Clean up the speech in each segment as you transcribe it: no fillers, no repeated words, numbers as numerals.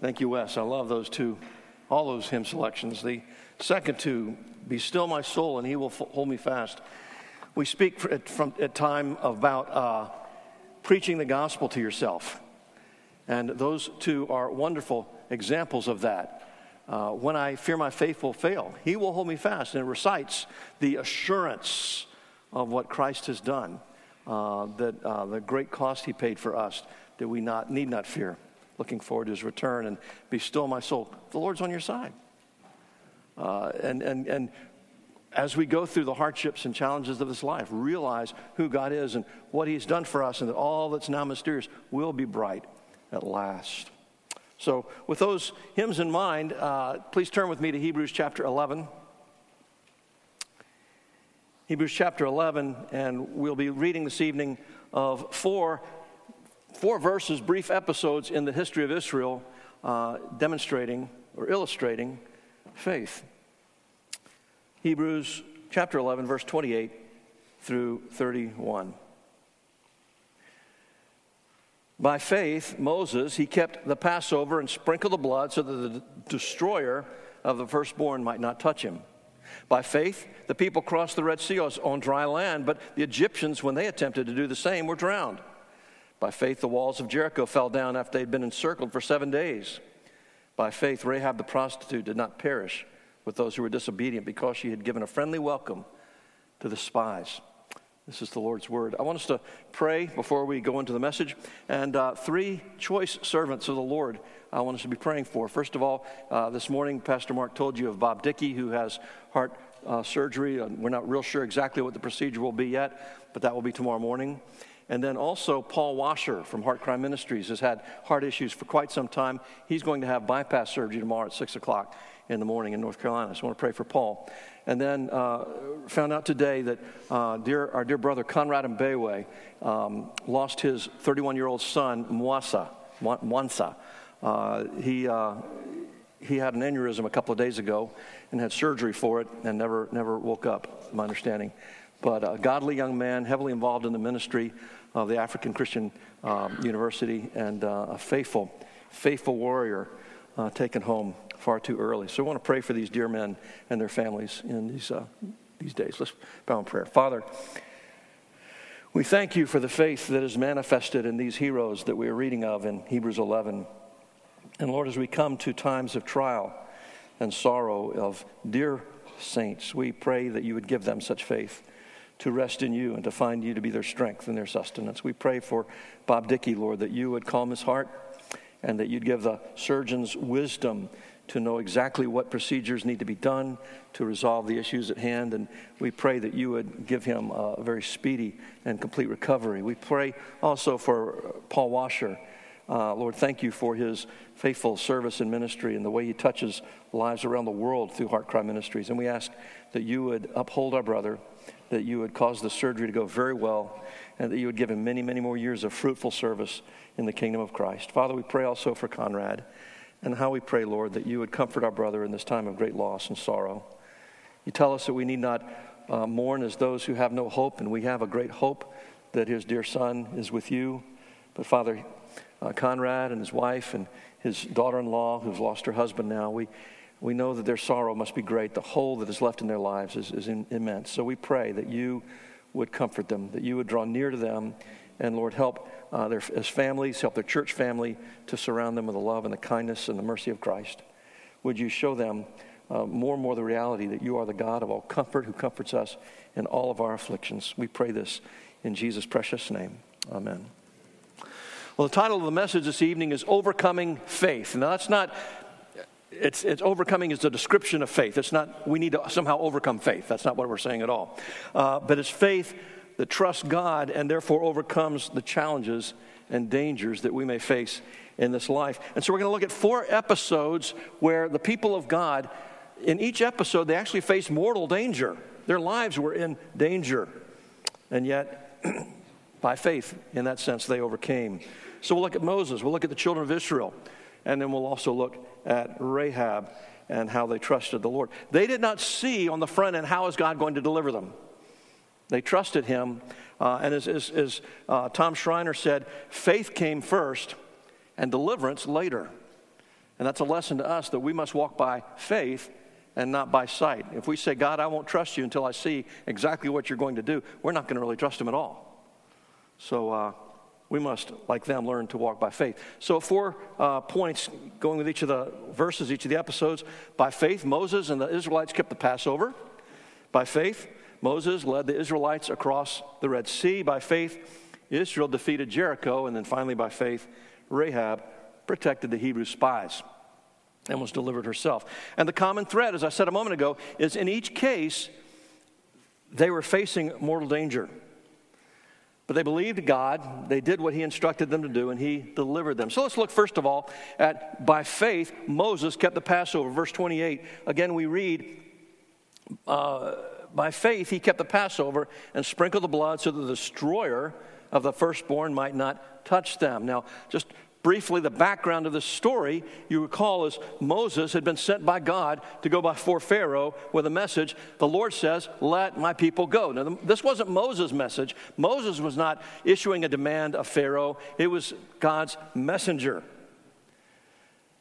Thank you, Wes. I love those two, all those hymn selections. The second two, Be Still My Soul and He Will Hold Me Fast. We speak at time about preaching the gospel to yourself. And those two are wonderful examples of that. When I fear my faith will fail, He will hold me fast. And it recites the assurance of what Christ has done, that the great cost He paid for us, that we need not fear. Looking forward to His return, and be still my soul. The Lord's on your side. And as we go through the hardships and challenges of this life, realize who God is and what He's done for us, and that all that's now mysterious will be bright at last. So with those hymns in mind, please turn with me to Hebrews chapter 11. Hebrews chapter 11, and we'll be reading this evening of four verses, brief episodes in the history of Israel, demonstrating or illustrating faith. Hebrews chapter 11, verse 28 through 31. By faith, Moses, he kept the Passover and sprinkled the blood so that the destroyer of the firstborn might not touch him. By faith, the people crossed the Red Sea on dry land, but the Egyptians, when they attempted to do the same, were drowned. By faith, the walls of Jericho fell down after they'd been encircled for 7 days. By faith, Rahab the prostitute did not perish with those who were disobedient because she had given a friendly welcome to the spies. This is the Lord's word. I want us to pray before we go into the message. And three choice servants of the Lord I want us to be praying for. First of all, this morning, Pastor Mark told you of Bob Dickey, who has heart surgery. We're not real sure exactly what the procedure will be yet, but that will be tomorrow morning. And then also Paul Washer from Heart Cry Ministries has had heart issues for quite some time. He's going to have bypass surgery tomorrow at 6 o'clock in the morning in North Carolina. So I want to pray for Paul. And then found out today that our dear brother Conrad Mbewe lost his 31-year-old son, Mwansa. He had an aneurysm a couple of days ago and had surgery for it and never woke up, my understanding. But a godly young man, heavily involved in the ministry of the African Christian University, and a faithful warrior taken home far too early. So we want to pray for these dear men and their families in these days. Let's bow in prayer. Father, we thank you for the faith that is manifested in these heroes that we are reading of in Hebrews 11. And Lord, as we come to times of trial and sorrow of dear saints, we pray that you would give them such faith to rest in you and to find you to be their strength and their sustenance. We pray for Bob Dickey, Lord, that you would calm his heart and that you'd give the surgeons wisdom to know exactly what procedures need to be done to resolve the issues at hand. And we pray that you would give him a very speedy and complete recovery. We pray also for Paul Washer. Lord, thank you for his faithful service and ministry and the way he touches lives around the world through Heart Cry Ministries. And we ask that you would uphold our brother, that you would cause the surgery to go very well, and that you would give him many, many more years of fruitful service in the kingdom of Christ. Father, we pray also for Conrad, and how we pray, Lord, that you would comfort our brother in this time of great loss and sorrow. You tell us that we need not mourn as those who have no hope, and we have a great hope that his dear son is with you. But Father, Conrad and his wife and his daughter-in-law, who's lost her husband now, we know that their sorrow must be great. The hole that is left in their lives is immense. So we pray that you would comfort them, that you would draw near to them, and Lord, help as families, help their church family to surround them with the love and the kindness and the mercy of Christ. Would you show them more and more the reality that you are the God of all comfort who comforts us in all of our afflictions. We pray this in Jesus' precious name. Amen. Well, the title of the message this evening is Overcoming Faith. Now, that's not... It's overcoming is the description of faith. It's not we need to somehow overcome faith. That's not what we're saying at all. But it's faith that trusts God and therefore overcomes the challenges and dangers that we may face in this life. And so we're going to look at four episodes where the people of God, in each episode, they actually faced mortal danger. Their lives were in danger. And yet, by faith, in that sense, they overcame. So we'll look at Moses. We'll look at the children of Israel. And then we'll also look at Rahab and how they trusted the Lord. They did not see on the front end how is God going to deliver them. They trusted him. And as Tom Schreiner said, faith came first and deliverance later. And that's a lesson to us that we must walk by faith and not by sight. If we say, God, I won't trust you until I see exactly what you're going to do, we're not going to really trust him at all. So we must, like them, learn to walk by faith. So 4 points going with each of the verses, each of the episodes. By faith, Moses and the Israelites kept the Passover. By faith, Moses led the Israelites across the Red Sea. By faith, Israel defeated Jericho. And then finally, by faith, Rahab protected the Hebrew spies and was delivered herself. And the common thread, as I said a moment ago, is in each case, they were facing mortal danger. But they believed God, they did what he instructed them to do, and he delivered them. So let's look first of all at, by faith, Moses kept the Passover. Verse 28, again we read, by faith he kept the Passover and sprinkled the blood so that the destroyer of the firstborn might not touch them. Now, just briefly, the background of this story, you recall, is Moses had been sent by God to go before Pharaoh with a message. The Lord says, let my people go. Now, this wasn't Moses' message. Moses was not issuing a demand of Pharaoh. It was God's messenger.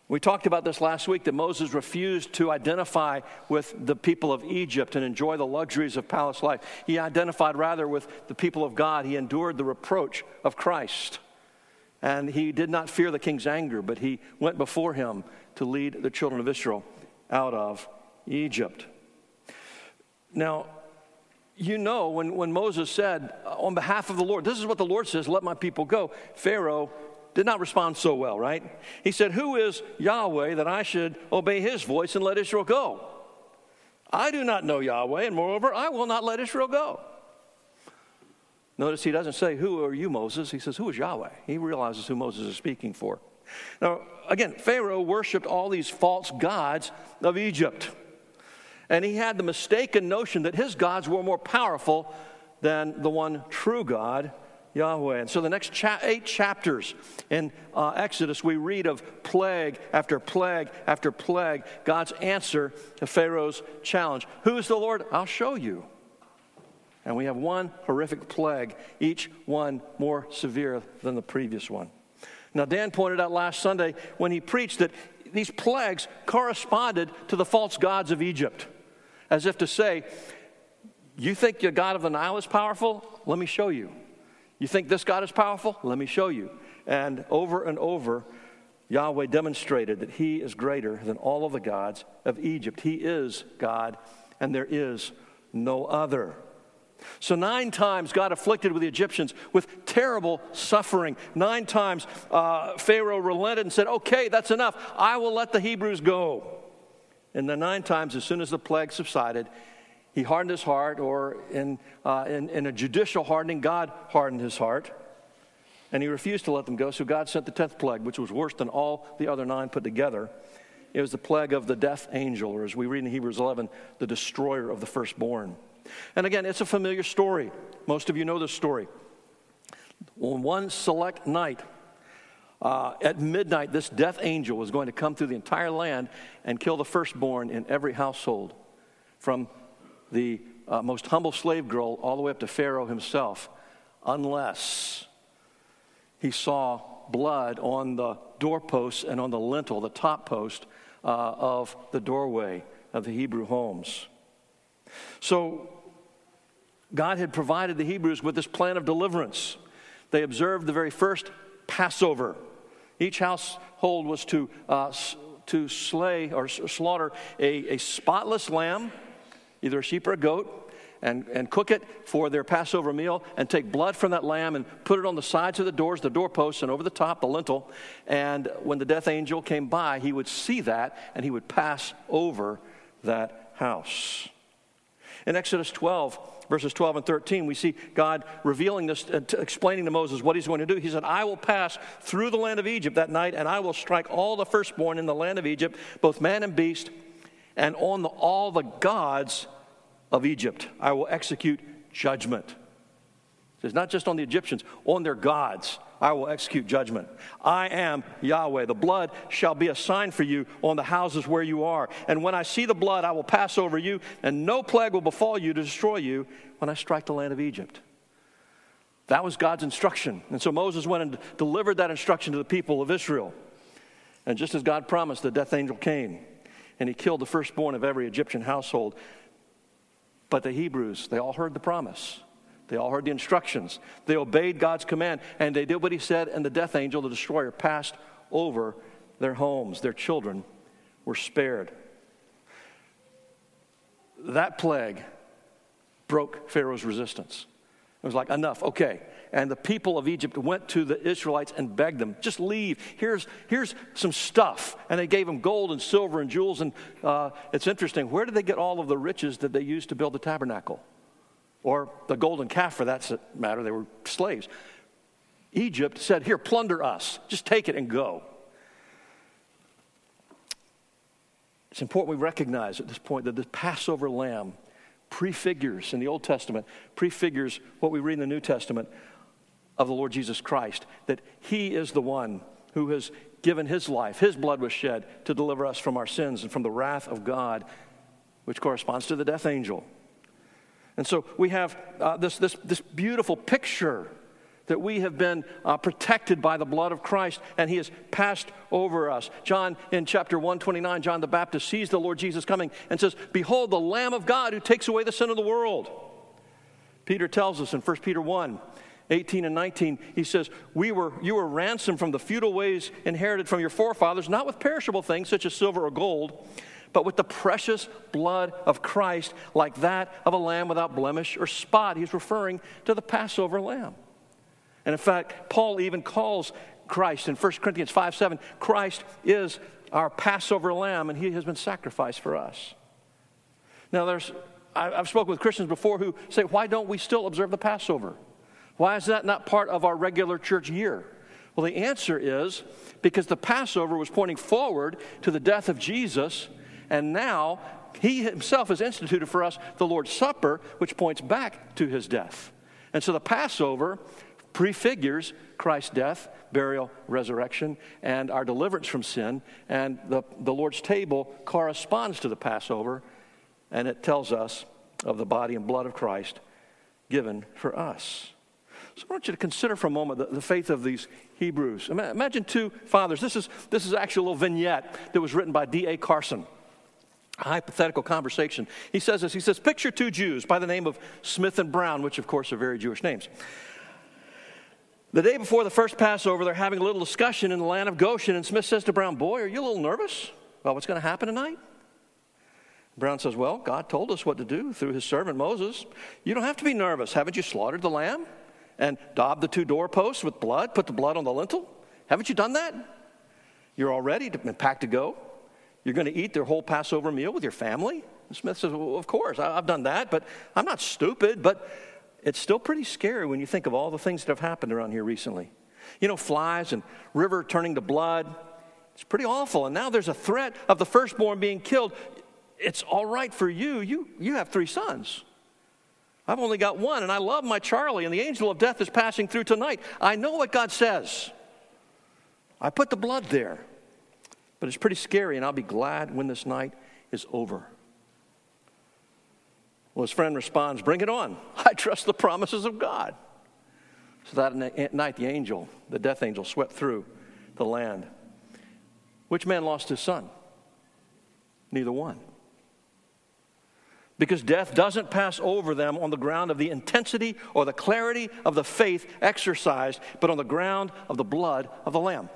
We talked about this last week, that Moses refused to identify with the people of Egypt and enjoy the luxuries of palace life. He identified, rather, with the people of God. He endured the reproach of Christ. And he did not fear the king's anger, but he went before him to lead the children of Israel out of Egypt. Now, you know when Moses said, on behalf of the Lord, this is what the Lord says, let my people go, Pharaoh did not respond so well, right? He said, who is Yahweh that I should obey his voice and let Israel go? I do not know Yahweh, and moreover, I will not let Israel go. Notice he doesn't say, who are you, Moses? He says, who is Yahweh? He realizes who Moses is speaking for. Now, again, Pharaoh worshipped all these false gods of Egypt. And he had the mistaken notion that his gods were more powerful than the one true God, Yahweh. And so the next 8 chapters in Exodus, we read of plague after plague after plague, God's answer to Pharaoh's challenge. Who is the Lord? I'll show you. And we have one horrific plague, each one more severe than the previous one. Now, Dan pointed out last Sunday when he preached that these plagues corresponded to the false gods of Egypt, as if to say, you think your god of the Nile is powerful? Let me show you. You think this god is powerful? Let me show you. And over, Yahweh demonstrated that he is greater than all of the gods of Egypt. He is God, and there is no other. So 9 times God afflicted with the Egyptians with terrible suffering. 9 times Pharaoh relented and said, okay, that's enough. I will let the Hebrews go. And then 9 times, as soon as the plague subsided, he hardened his heart, or in a judicial hardening, God hardened his heart. And he refused to let them go, so God sent the 10th plague, which was worse than all the other 9 put together. It was the plague of the death angel, or as we read in Hebrews 11, the destroyer of the firstborn. And again, it's a familiar story. Most of you know this story. On one select night, at midnight, this death angel was going to come through the entire land and kill the firstborn in every household, from the most humble slave girl all the way up to Pharaoh himself, unless he saw blood on the doorposts and on the lintel, the top post of the doorway of the Hebrew homes. So God had provided the Hebrews with this plan of deliverance. They observed the very first Passover. Each household was to slay or slaughter a spotless lamb, either a sheep or a goat, and cook it for their Passover meal, and take blood from that lamb and put it on the sides of the doors, the doorposts, and over the top, the lintel. And when the death angel came by, he would see that, and he would pass over that house. In Exodus 12, verses 12 and 13, we see God revealing this, explaining to Moses what he's going to do. He said, I will pass through the land of Egypt that night, and I will strike all the firstborn in the land of Egypt, both man and beast, and on all the gods of Egypt I will execute judgment. It's not just on the Egyptians, on their gods I will execute judgment. I am Yahweh. The blood shall be a sign for you on the houses where you are. And when I see the blood, I will pass over you, and no plague will befall you to destroy you when I strike the land of Egypt. That was God's instruction. And so Moses went and delivered that instruction to the people of Israel. And just as God promised, the death angel came, and he killed the firstborn of every Egyptian household. But the Hebrews, they all heard the promise. They all heard the instructions. They obeyed God's command, and they did what he said, and the death angel, the destroyer, passed over their homes. Their children were spared. That plague broke Pharaoh's resistance. It was like, enough, okay. And the people of Egypt went to the Israelites and begged them, just leave. Here's some stuff. And they gave them gold and silver and jewels. And it's interesting, where did they get all of the riches that they used to build the tabernacle? Or the golden calf, for that matter. They were slaves. Egypt said, here, plunder us. Just take it and go. It's important we recognize at this point that the Passover lamb prefigures, in the Old Testament, prefigures what we read in the New Testament of the Lord Jesus Christ, that he is the one who has given his life, his blood was shed to deliver us from our sins and from the wrath of God, which corresponds to the death angel. And so we have this beautiful picture that we have been protected by the blood of Christ, and he has passed over us. John, in chapter 129, John the Baptist sees the Lord Jesus coming and says, behold, the Lamb of God who takes away the sin of the world. Peter tells us in 1 Peter 1, 18 and 19, he says, you were ransomed from the futile ways inherited from your forefathers, not with perishable things such as silver or gold, but with the precious blood of Christ, like that of a lamb without blemish or spot. He's referring to the Passover lamb. And in fact, Paul even calls Christ in 1 Corinthians 5:7, Christ is our Passover lamb, and he has been sacrificed for us. Now, I've spoken with Christians before who say, why don't we still observe the Passover? Why is that not part of our regular church year? Well, the answer is because the Passover was pointing forward to the death of Jesus, and now he himself has instituted for us the Lord's Supper, which points back to his death. And so the Passover prefigures Christ's death, burial, resurrection, and our deliverance from sin. And the Lord's table corresponds to the Passover, and it tells us of the body and blood of Christ given for us. So I want you to consider for a moment the faith of these Hebrews. Imagine two fathers. This is actually a little vignette that was written by D.A. Carson. A hypothetical conversation. He says this. He says, picture two Jews by the name of Smith and Brown, which of course are very Jewish names. The day before the first Passover, they're having a little discussion in the land of Goshen, and Smith says to Brown, boy, are you a little nervous about what's going to happen tonight? Brown says, well, God told us what to do through his servant Moses. You don't have to be nervous. Haven't you slaughtered the lamb and daubed the two doorposts with blood, put the blood on the lintel? Haven't you done that? You're all ready and packed to go. You're going to eat their whole Passover meal with your family? And Smith says, well, of course, I've done that, but I'm not stupid, but it's still pretty scary when you think of all the things that have happened around here recently. You know, flies and river turning to blood. It's pretty awful. And now there's a threat of the firstborn being killed. It's all right for you. You have three sons. I've only got one, and I love my Charlie, and the angel of death is passing through tonight. I know what God says. I put the blood there. But it's pretty scary, and I'll be glad when this night is over. Well, his friend responds, bring it on. I trust the promises of God. So that night, the death angel, swept through the land. Which man lost his son? Neither one. Because death doesn't pass over them on the ground of the intensity or the clarity of the faith exercised, but on the ground of the blood of the Lamb.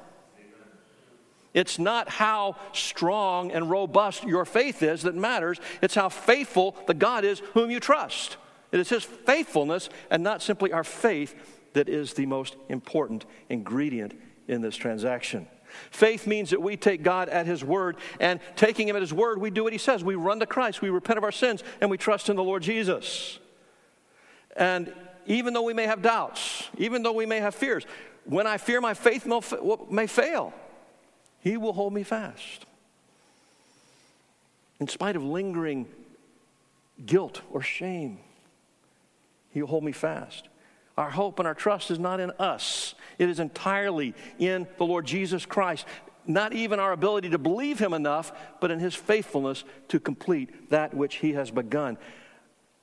It's not how strong and robust your faith is that matters. It's how faithful the God is whom you trust. It is his faithfulness and not simply our faith that is the most important ingredient in this transaction. Faith means that we take God at his word, and taking him at his word, we do what he says. We run to Christ, we repent of our sins, and we trust in the Lord Jesus. And even though we may have doubts, even though we may have fears, when I fear my faith may fail, he will hold me fast. In spite of lingering guilt or shame, he'll hold me fast. Our hope and our trust is not in us. It is entirely in the Lord Jesus Christ. Not even our ability to believe him enough, but in his faithfulness to complete that which he has begun.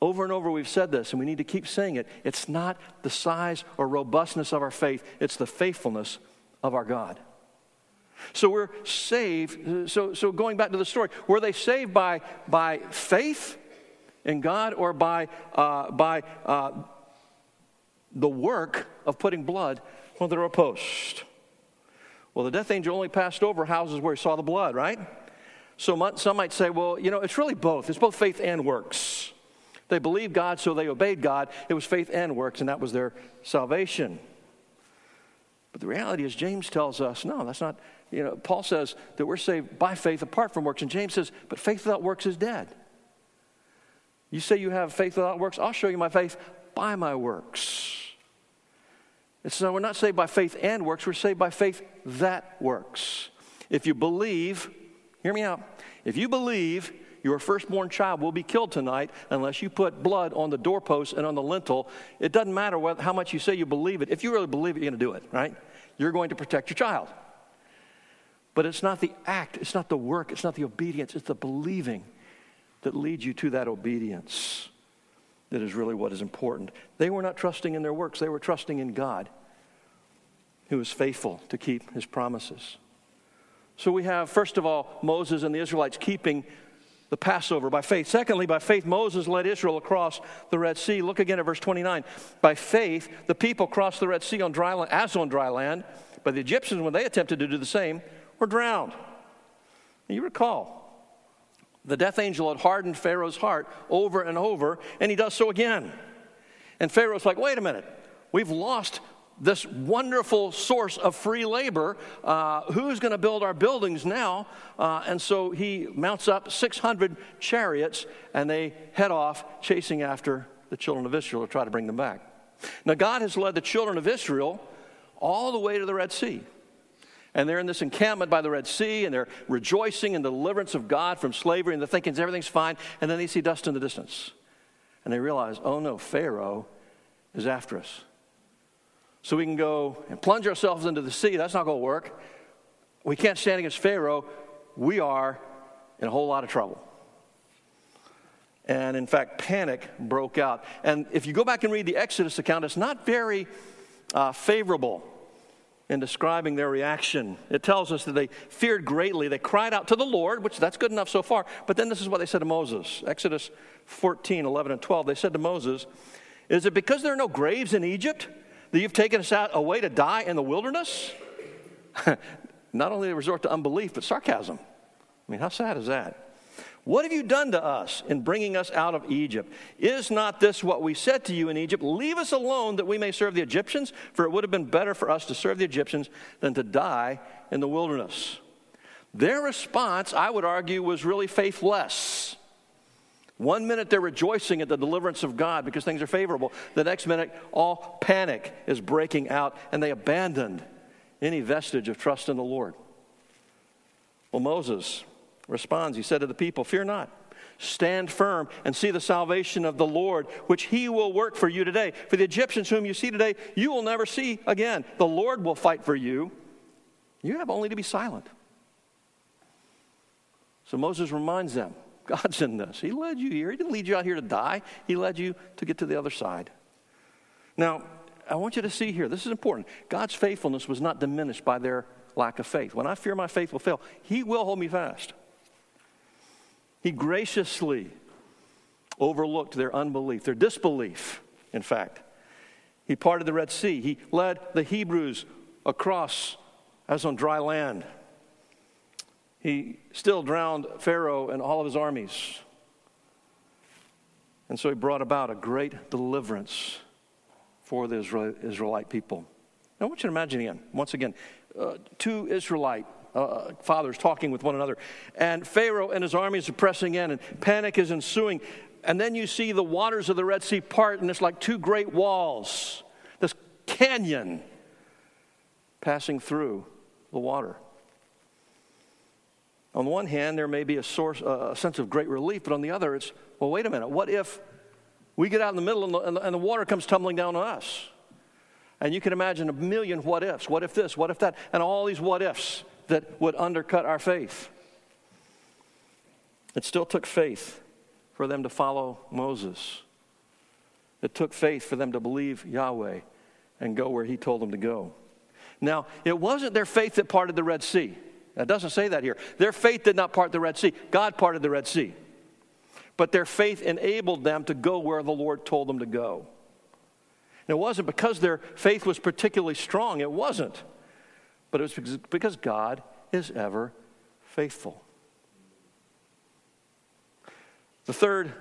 Over and over we've said this, and we need to keep saying it. It's not the size or robustness of our faith. It's the faithfulness of our God. So we're saved. So going back to the story, were they saved by faith in God or by the work of putting blood on the doorpost? Well, the death angel only passed over houses where he saw the blood, right? So some might say, well, you know, it's really both. It's both faith and works. They believed God, so they obeyed God. It was faith and works, and that was their salvation. But the reality is, James tells us, no, that's not, you know, Paul says that we're saved by faith apart from works, and James says, but faith without works is dead. You say you have faith without works, I'll show you my faith by my works. And so we're not saved by faith and works, we're saved by faith that works. If you believe, hear me out, if you believe your firstborn child will be killed tonight unless you put blood on the doorpost and on the lintel, it doesn't matter how much you say you believe it. If you really believe it, you're going to do it, right? You're going to protect your child. But it's not the act, it's not the work, it's not the obedience, it's the believing that leads you to that obedience that is really what is important. They were not trusting in their works. They were trusting in God, who is faithful to keep his promises. So we have, first of all, Moses and the Israelites keeping the Passover by faith. Secondly, by faith, Moses led Israel across the Red Sea. Look again at verse 29. By faith, the people crossed the Red Sea on dry land, as on dry land, but the Egyptians, when they attempted to do the same, were drowned. And you recall, the death angel had hardened Pharaoh's heart over and over, and he does so again. And Pharaoh's like, wait a minute, we've lost this wonderful source of free labor. Who's going to build our buildings now? And so he mounts up 600 chariots, and they head off chasing after the children of Israel to try to bring them back. Now, God has led the children of Israel all the way to the Red Sea. And they're in this encampment by the Red Sea, and they're rejoicing in the deliverance of God from slavery, and they're thinking everything's fine, and then they see dust in the distance. And they realize, oh no, Pharaoh is after us. So we can go and plunge ourselves into the sea. That's not going to work. We can't stand against Pharaoh. We are in a whole lot of trouble. And in fact, panic broke out. And if you go back and read the Exodus account, it's not very favorable in describing their reaction. It tells us that they feared greatly. They cried out to the Lord, which that's good enough so far. But then this is what they said to Moses. Exodus 14, 11, and 12. They said to Moses, is it because there are no graves in Egypt that you've taken us out away to die in the wilderness? Not only they resort to unbelief, but sarcasm. I mean, how sad is that? What have you done to us in bringing us out of Egypt? Is not this what we said to you in Egypt? Leave us alone that we may serve the Egyptians, for it would have been better for us to serve the Egyptians than to die in the wilderness. Their response, I would argue, was really faithless. One minute they're rejoicing at the deliverance of God because things are favorable. The next minute, all panic is breaking out, and they abandoned any vestige of trust in the Lord. Well, Moses responds, he said to the people, fear not, stand firm and see the salvation of the Lord, which he will work for you today. For the Egyptians whom you see today, you will never see again. The Lord will fight for you. You have only to be silent. So Moses reminds them, God's in this. He led you here. He didn't lead you out here to die. He led you to get to the other side. Now, I want you to see here, this is important. God's faithfulness was not diminished by their lack of faith. When I fear my faith will fail, he will hold me fast. He graciously overlooked their unbelief, their disbelief, in fact. He parted the Red Sea. He led the Hebrews across as on dry land. He still drowned Pharaoh and all of his armies. And so he brought about a great deliverance for the Israelite people. Now I want you to imagine again, once again, two Israelite fathers talking with one another, and Pharaoh and his armies are pressing in, and panic is ensuing, and then you see the waters of the Red Sea part, and it's like two great walls, this canyon passing through the water. On the one hand, there may be a sense of great relief, but on the other, it's, well, wait a minute, what if we get out in the middle and the water comes tumbling down on us? And you can imagine a million what ifs. What if this? What if that? And all these what ifs that would undercut our faith. It still took faith for them to follow Moses. It took faith for them to believe Yahweh and go where he told them to go. Now, it wasn't their faith that parted the Red Sea. It doesn't say that here. Their faith did not part the Red Sea. God parted the Red Sea. But their faith enabled them to go where the Lord told them to go. And it wasn't because their faith was particularly strong. It wasn't. But it was because God is ever faithful. The third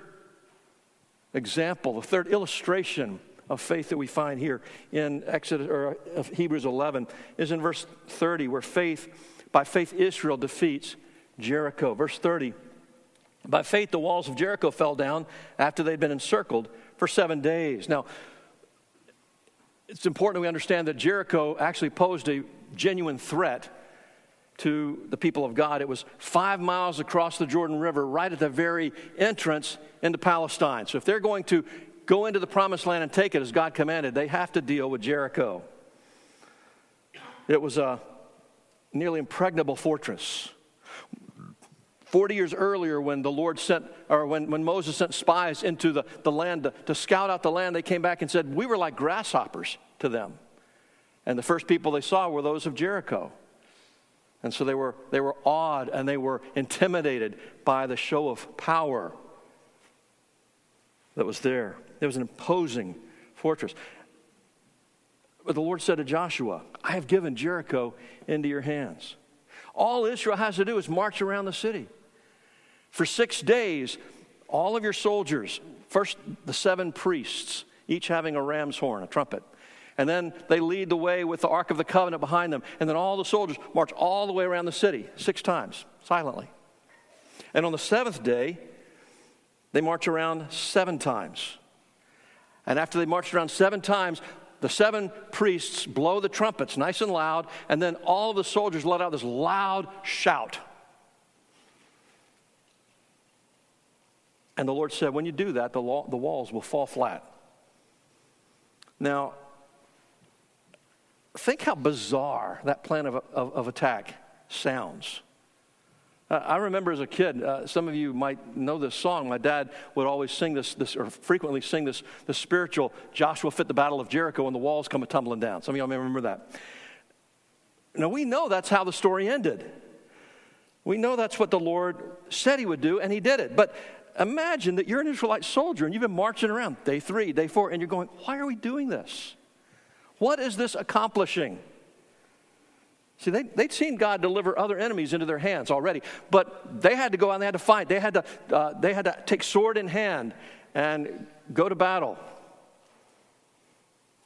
example, the third illustration of faith that we find here in Exodus or Hebrews 11 is in verse 30, where by faith Israel defeats Jericho. Verse 30, by faith the walls of Jericho fell down after they'd been encircled for 7 days. Now, it's important that we understand that Jericho actually posed a genuine threat to the people of God. It was 5 miles across the Jordan River, right at the very entrance into Palestine. So if they're going to go into the Promised Land and take it as God commanded, they have to deal with Jericho. It was a nearly impregnable fortress. 40 years earlier, when the Lord sent, or when Moses sent spies into the land to scout out the land, they came back and said, we were like grasshoppers to them. And the first people they saw were those of Jericho. And so they were awed and they were intimidated by the show of power that was there. It was an imposing fortress. But the Lord said to Joshua, I have given Jericho into your hands. All Israel has to do is march around the city. For 6 days, all of your soldiers, first the 7 priests, each having a ram's horn, a trumpet. And then they lead the way with the Ark of the Covenant behind them. And then all the soldiers march all the way around the city 6 times, silently. And on the 7th day, they march around 7 times. And after they marched around 7 times, the 7 priests blow the trumpets nice and loud, and then all of the soldiers let out this loud shout. And the Lord said, when you do that, the walls will fall flat. Now, think how bizarre that plan of attack sounds. I remember as a kid, some of you might know this song. My dad would always sing frequently sing this spiritual, Joshua fit the battle of Jericho and the walls come tumbling down. Some of y'all may remember that. Now, we know that's how the story ended. We know that's what the Lord said he would do, and he did it. But imagine that you're an Israelite soldier, and you've been marching around day 3, day 4, and you're going, why are we doing this? What is this accomplishing? See, they'd seen God deliver other enemies into their hands already, but they had to go out and they had to fight. They had to take sword in hand and go to battle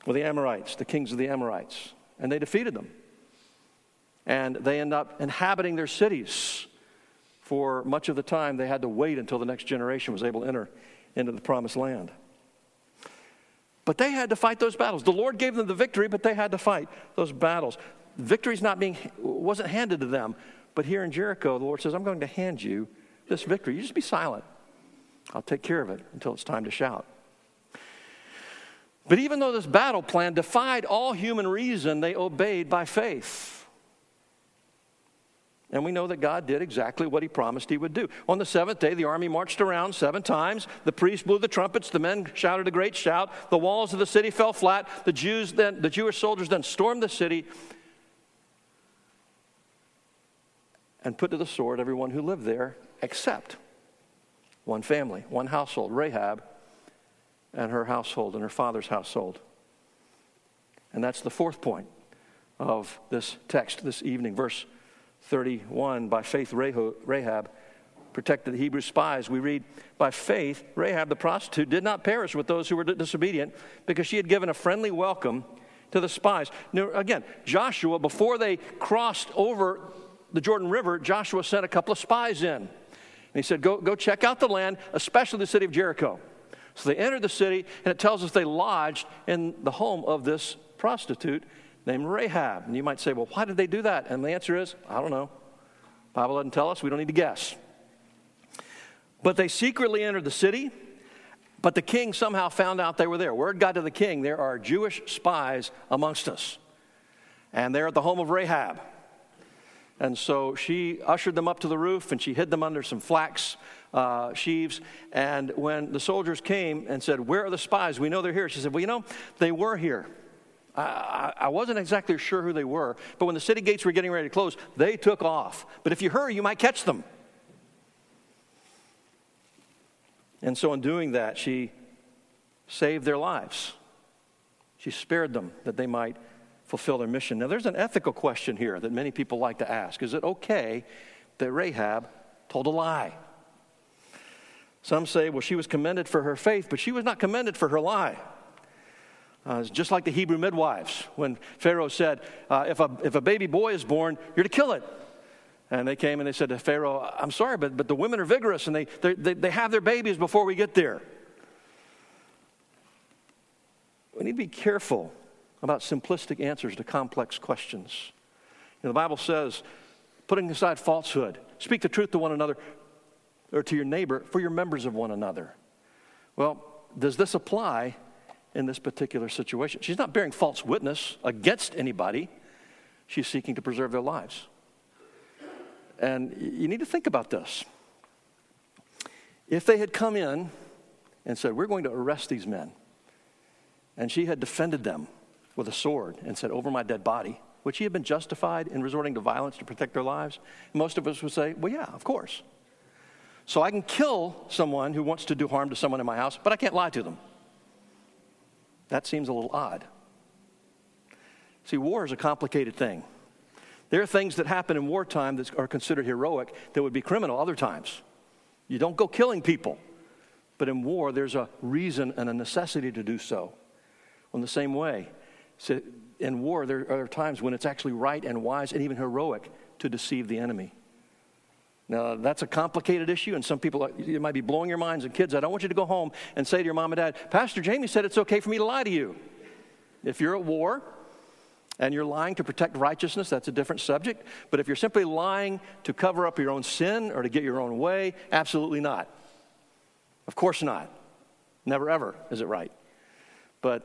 with the Amorites, the kings of the Amorites, and they defeated them. And they end up inhabiting their cities for much of the time. They had to wait until the next generation was able to enter into the Promised Land. But they had to fight those battles. The Lord gave them the victory, but they had to fight those battles. Victory's wasn't handed to them, but here in Jericho, the Lord says, I'm going to hand you this victory. You just be silent. I'll take care of it until it's time to shout. But even though this battle plan defied all human reason, they obeyed by faith. And we know that God did exactly what he promised he would do. On the 7th day, the army marched around 7 times. The priests blew the trumpets. The men shouted a great shout. The walls of the city fell flat. The Jewish soldiers then stormed the city and put to the sword everyone who lived there except one family, one household, Rahab and her household and her father's household. And that's the fourth point of this text this evening. Verse 31, by faith Rahab protected the Hebrew spies. We read, by faith Rahab the prostitute did not perish with those who were disobedient because she had given a friendly welcome to the spies. Now, again, Joshua, before they crossed over the Jordan River, Joshua sent a couple of spies in. And he said, go check out the land, especially the city of Jericho. So they entered the city, and it tells us they lodged in the home of this prostitute named Rahab. And you might say, well, why did they do that? And the answer is, I don't know. The Bible doesn't tell us. We don't need to guess. But they secretly entered the city, but the king somehow found out they were there. Word got to the king, there are Jewish spies amongst us. And they're at the home of Rahab. And so she ushered them up to the roof, and she hid them under some flax sheaves. And when the soldiers came and said, where are the spies? We know they're here. She said, well, you know, they were here. I wasn't exactly sure who they were, but when the city gates were getting ready to close, they took off. But if you hurry, you might catch them. And so in doing that, she saved their lives. She spared them that they might fulfill their mission. Now, there's an ethical question here that many people like to ask. Is it okay that Rahab told a lie? Some say, well, she was commended for her faith, but she was not commended for her lie. It's just like the Hebrew midwives when Pharaoh said, if a baby boy is born, you're to kill it. And they came and they said to Pharaoh, I'm sorry, but the women are vigorous and they have their babies before we get there. We need to be careful about simplistic answers to complex questions. You know, the Bible says, putting aside falsehood, speak the truth to one another or to your neighbor, for you're members of one another. Well, does this apply in this particular situation? She's not bearing false witness against anybody. She's seeking to preserve their lives. And you need to think about this. If they had come in and said, we're going to arrest these men, and she had defended them with a sword and said, over my dead body, would she have been justified in resorting to violence to protect their lives? Most of us would say, well, yeah, of course. So I can kill someone who wants to do harm to someone in my house, but I can't lie to them. That seems a little odd. See, war is a complicated thing. There are things that happen in wartime that are considered heroic that would be criminal other times. You don't go killing people. But in war, there's a reason and a necessity to do so. In the same way, in war, there are times when it's actually right and wise and even heroic to deceive the enemy. Now, that's a complicated issue, and some people, it might be blowing your minds. And kids, I don't want you to go home and say to your mom and dad, Pastor Jamie said it's okay for me to lie to you. If you're at war and you're lying to protect righteousness, that's a different subject. But if you're simply lying to cover up your own sin or to get your own way, absolutely not. Of course not. Never, ever is it right. But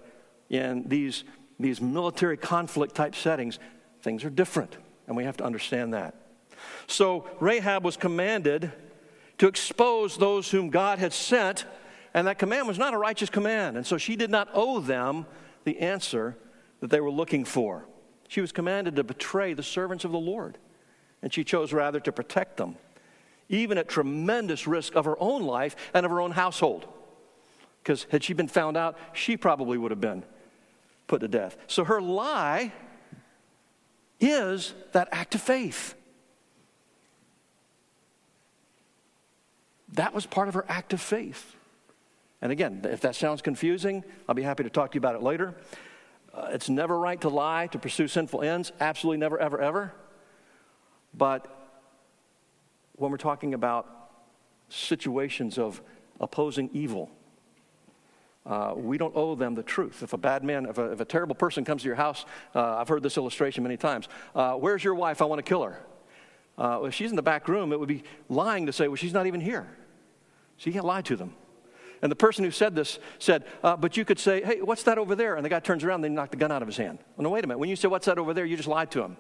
in these military conflict type settings, things are different, and we have to understand that. So Rahab was commanded to expose those whom God had sent, and that command was not a righteous command. And so she did not owe them the answer that they were looking for. She was commanded to betray the servants of the Lord, and she chose rather to protect them, even at tremendous risk of her own life and of her own household. Because had she been found out, she probably would have been put to death. So her lie is that act of faith. That was part of her act of faith. And again, if that sounds confusing, I'll be happy to talk to you about it later. It's never right to lie, to pursue sinful ends. Absolutely never, ever, ever. But when we're talking about situations of opposing evil, we don't owe them the truth. If a bad man, if a terrible person comes to your house, I've heard this illustration many times. Where's your wife? I want to kill her. If she's in the back room, it would be lying to say, well, she's not even here. So you can't lie to them. And the person who said this said, but you could say, hey, what's that over there? And the guy turns around and they knock the gun out of his hand. Well, no, wait a minute. When you say, what's that over there? You just lied to him.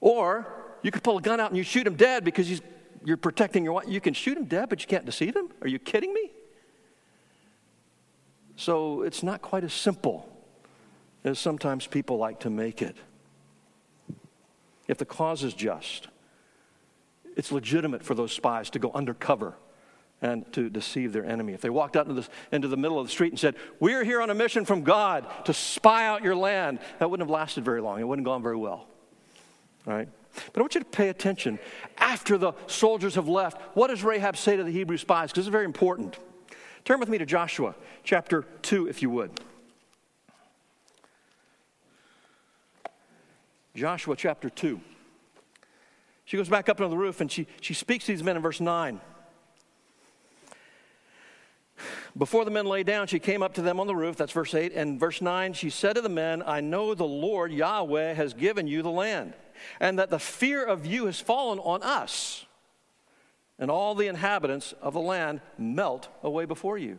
Or you could pull a gun out and you shoot him dead because you're protecting your wife. You can shoot him dead, but you can't deceive him? Are you kidding me? So it's not quite as simple as sometimes people like to make it. If the cause is just, it's legitimate for those spies to go undercover and to deceive their enemy. If they walked out into the middle of the street and said, we're here on a mission from God to spy out your land, that wouldn't have lasted very long. It wouldn't have gone very well, right? But I want you to pay attention. After the soldiers have left, what does Rahab say to the Hebrew spies? Because this is very important. Turn with me to Joshua chapter 2, if you would. Joshua chapter 2. She goes back up on the roof and she speaks to these men in verse 9. Before the men lay down, she came up to them on the roof. That's verse 8. And verse 9, she said to the men, I know the Lord Yahweh has given you the land, and that the fear of you has fallen on us, and all the inhabitants of the land melt away before you.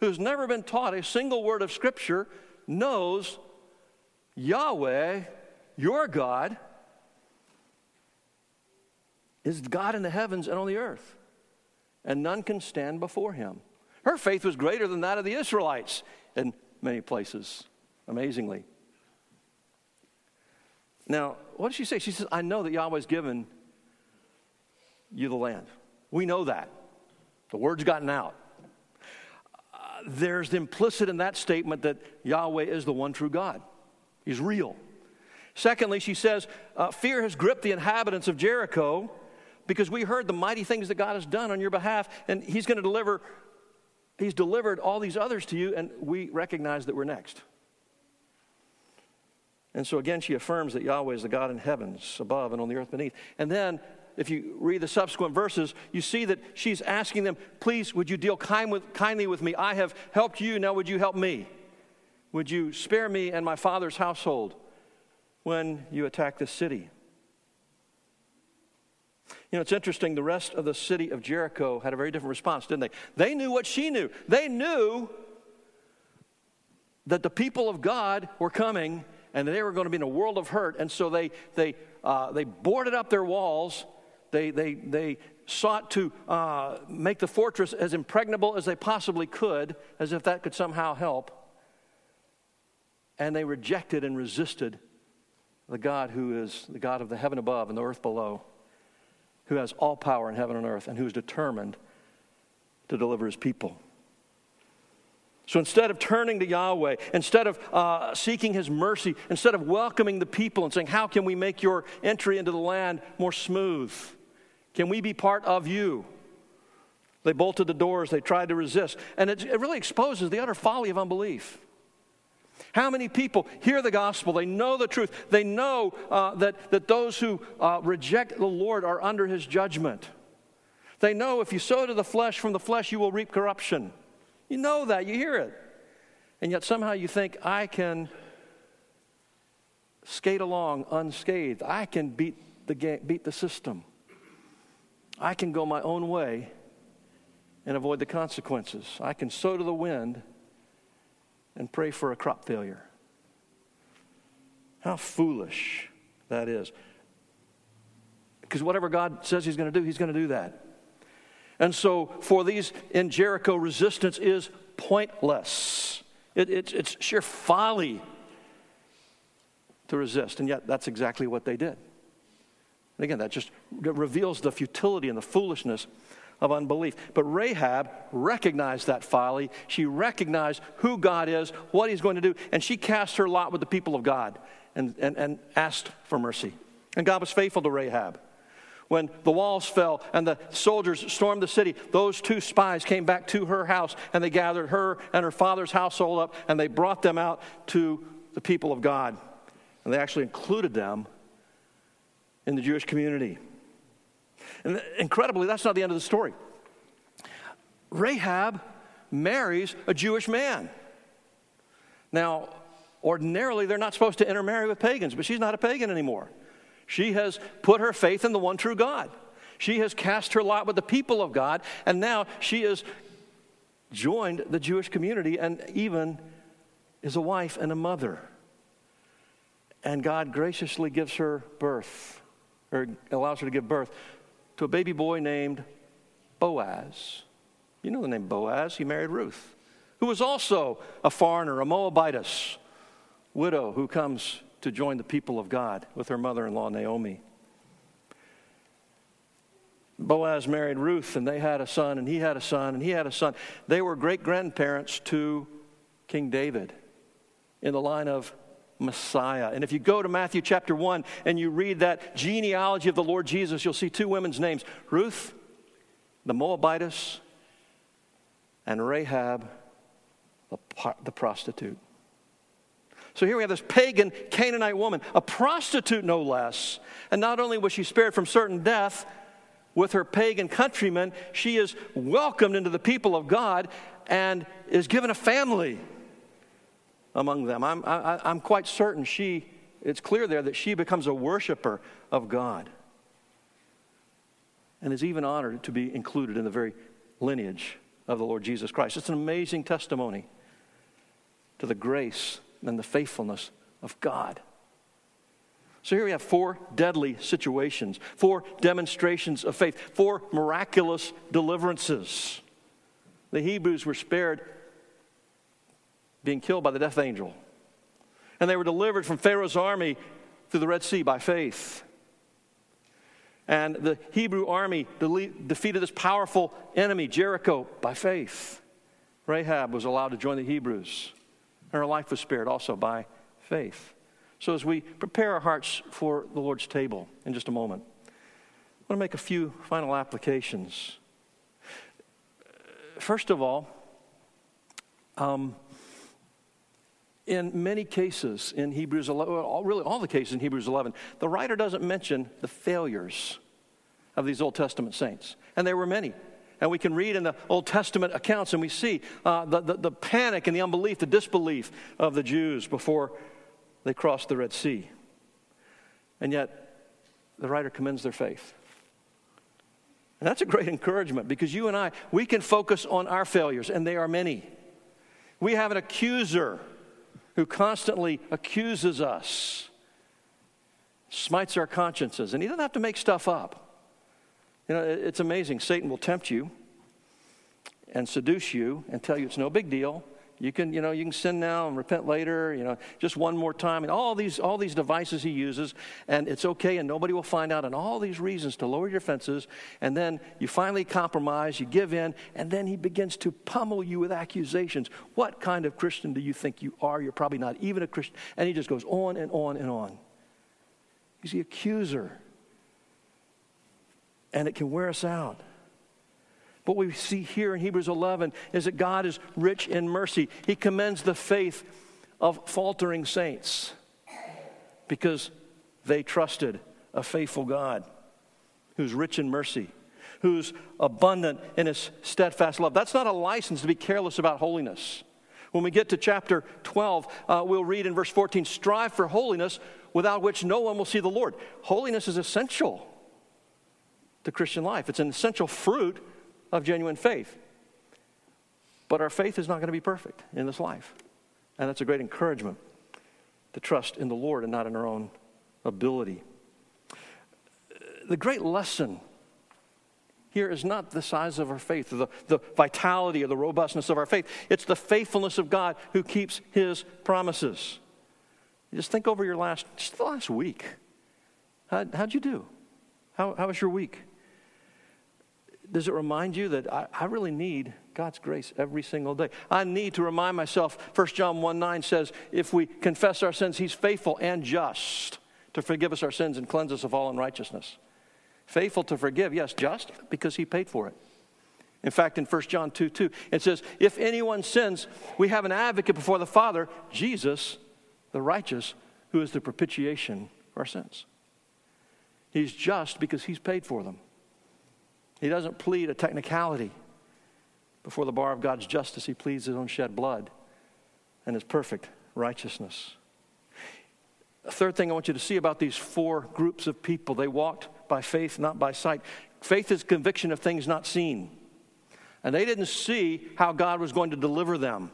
who's never been taught a single word of Scripture knows Yahweh, your God, is God in the heavens and on the earth. And none can stand before him. Her faith was greater than that of the Israelites in many places, amazingly. Now, what does she say? She says, I know that Yahweh's given you the land. We know that. The word's gotten out. There's implicit in that statement that Yahweh is the one true God. He's real. Secondly, she says, fear has gripped the inhabitants of Jericho because we heard the mighty things that God has done on your behalf, and he's going to deliver... He's delivered all these others to you, and we recognize that we're next. And so again, she affirms that Yahweh is the God in heavens above and on the earth beneath. And then, if you read the subsequent verses, you see that she's asking them, please, would you deal kindly with me? I have helped you, now would you help me? Would you spare me and my father's household when you attack this city? You know, it's interesting, the rest of the city of Jericho had a very different response, didn't they? They knew what she knew. They knew that the people of God were coming and that they were going to be in a world of hurt. And so they boarded up their walls. They sought to make the fortress as impregnable as they possibly could, as if that could somehow help. And they rejected and resisted the God who is the God of the heaven above and the earth below, who has all power in heaven and earth, and who is determined to deliver his people. So instead of turning to Yahweh, instead of seeking his mercy, instead of welcoming the people and saying, how can we make your entry into the land more smooth? Can we be part of you? They bolted the doors. They tried to resist. And it really exposes the utter folly of unbelief. How many people hear the gospel? They know the truth. They know that those who reject the Lord are under his judgment. They know if you sow to the flesh, from the flesh you will reap corruption. You know that. You hear it. And yet somehow you think, I can skate along unscathed. I can beat the system. I can go my own way and avoid the consequences. I can sow to the wind and pray for a crop failure. How foolish that is. Because whatever God says he's going to do, he's going to do that. And so for these in Jericho, resistance is pointless. It's sheer folly to resist. And yet that's exactly what they did. And again, that just reveals the futility and the foolishness of unbelief. But Rahab recognized that folly. She recognized who God is, what he's going to do, and she cast her lot with the people of God and asked for mercy. And God was faithful to Rahab. When the walls fell and the soldiers stormed the city, those two spies came back to her house, and they gathered her and her father's household up, and they brought them out to the people of God. And they actually included them in the Jewish community. And incredibly, that's not the end of the story. Rahab marries a Jewish man. Now, ordinarily, they're not supposed to intermarry with pagans, but she's not a pagan anymore. She has put her faith in the one true God. She has cast her lot with the people of God, and now she has joined the Jewish community and even is a wife and a mother. And God graciously gives her birth, or allows her to give birth, to a baby boy named Boaz. You know the name Boaz. He married Ruth, who was also a foreigner, a Moabitess widow who comes to join the people of God with her mother-in-law, Naomi. Boaz married Ruth, and they had a son, and he had a son, and he had a son. They were great-grandparents to King David in the line of Messiah. And if you go to Matthew chapter 1 and you read that genealogy of the Lord Jesus, you'll see two women's names, Ruth, the Moabitess, and Rahab, the prostitute. So here we have this pagan Canaanite woman, a prostitute no less, and not only was she spared from certain death with her pagan countrymen, she is welcomed into the people of God and is given a family among them. I'm quite certain it's clear there that she becomes a worshiper of God and is even honored to be included in the very lineage of the Lord Jesus Christ. It's an amazing testimony to the grace and the faithfulness of God. So here we have four deadly situations, four demonstrations of faith, four miraculous deliverances. The Hebrews were spared being killed by the death angel, and they were delivered from Pharaoh's army through the Red Sea by faith. And the Hebrew army defeated this powerful enemy, Jericho, by faith. Rahab was allowed to join the Hebrews, and her life was spared also by faith. So as we prepare our hearts for the Lord's table in just a moment, I want to make a few final applications. First of all, in many cases in Hebrews 11, really all the cases in Hebrews 11, the writer doesn't mention the failures of these Old Testament saints. And there were many. And we can read in the Old Testament accounts and we see the panic and the unbelief, the disbelief of the Jews before they crossed the Red Sea. And yet, the writer commends their faith. And that's a great encouragement, because you and I, we can focus on our failures, and they are many. We have an accuser who constantly accuses us, smites our consciences, and he doesn't have to make stuff up. You know, it's amazing. Satan will tempt you and seduce you and tell you it's no big deal. You can sin now and repent later, just one more time, and all these devices he uses, and it's okay, and nobody will find out, and all these reasons to lower your fences, and then you finally compromise, you give in, and then he begins to pummel you with accusations. What kind of Christian do you think you are? You're probably not even a Christian. And he just goes on and on and on. He's the accuser, and it can wear us out. What we see here in Hebrews 11 is that God is rich in mercy. He commends the faith of faltering saints because they trusted a faithful God who's rich in mercy, who's abundant in his steadfast love. That's not a license to be careless about holiness. When we get to chapter 12, we'll read in verse 14, "Strive for holiness, without which no one will see the Lord." Holiness is essential to Christian life. It's an essential fruit of genuine faith. But our faith is not going to be perfect in this life. And that's a great encouragement to trust in the Lord and not in our own ability. The great lesson here is not the size of our faith, or the vitality or the robustness of our faith. It's the faithfulness of God who keeps his promises. You just think over the last week. How'd you do? How was your week? Does it remind you that I really need God's grace every single day? I need to remind myself, 1 John 1:9 says, if we confess our sins, he's faithful and just to forgive us our sins and cleanse us of all unrighteousness. Faithful to forgive, yes, just, because he paid for it. In fact, in 1 John 2:2, it says, if anyone sins, we have an advocate before the Father, Jesus, the righteous, who is the propitiation for our sins. He's just because he's paid for them. He doesn't plead a technicality. Before the bar of God's justice, he pleads his own shed blood and his perfect righteousness. A third thing I want you to see about these four groups of people: they walked by faith, not by sight. Faith is conviction of things not seen. And they didn't see how God was going to deliver them.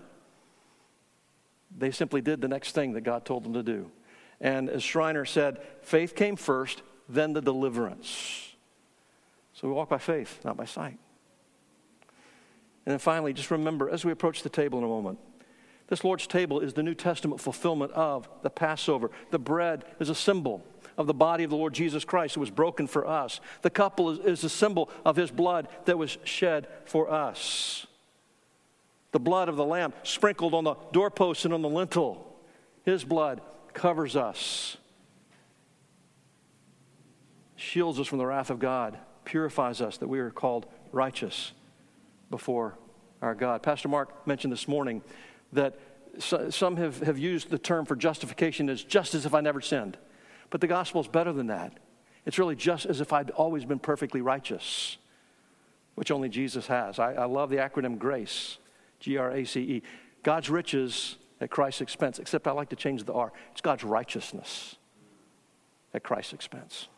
They simply did the next thing that God told them to do. And as Schreiner said, faith came first, then the deliverance. So we walk by faith, not by sight. And then finally, just remember, as we approach the table in a moment, this Lord's table is the New Testament fulfillment of the Passover. The bread is a symbol of the body of the Lord Jesus Christ that was broken for us. The cup is a symbol of his blood that was shed for us. The blood of the Lamb sprinkled on the doorpost and on the lintel. His blood covers us, shields us from the wrath of God, purifies us, that we are called righteous before our God. Pastor Mark mentioned this morning that some have used the term for justification as just as if I never sinned. But the gospel is better than that. It's really just as if I'd always been perfectly righteous, which only Jesus has. I love the acronym GRACE, Grace, God's riches at Christ's expense, except I like to change the R. It's God's righteousness at Christ's expense.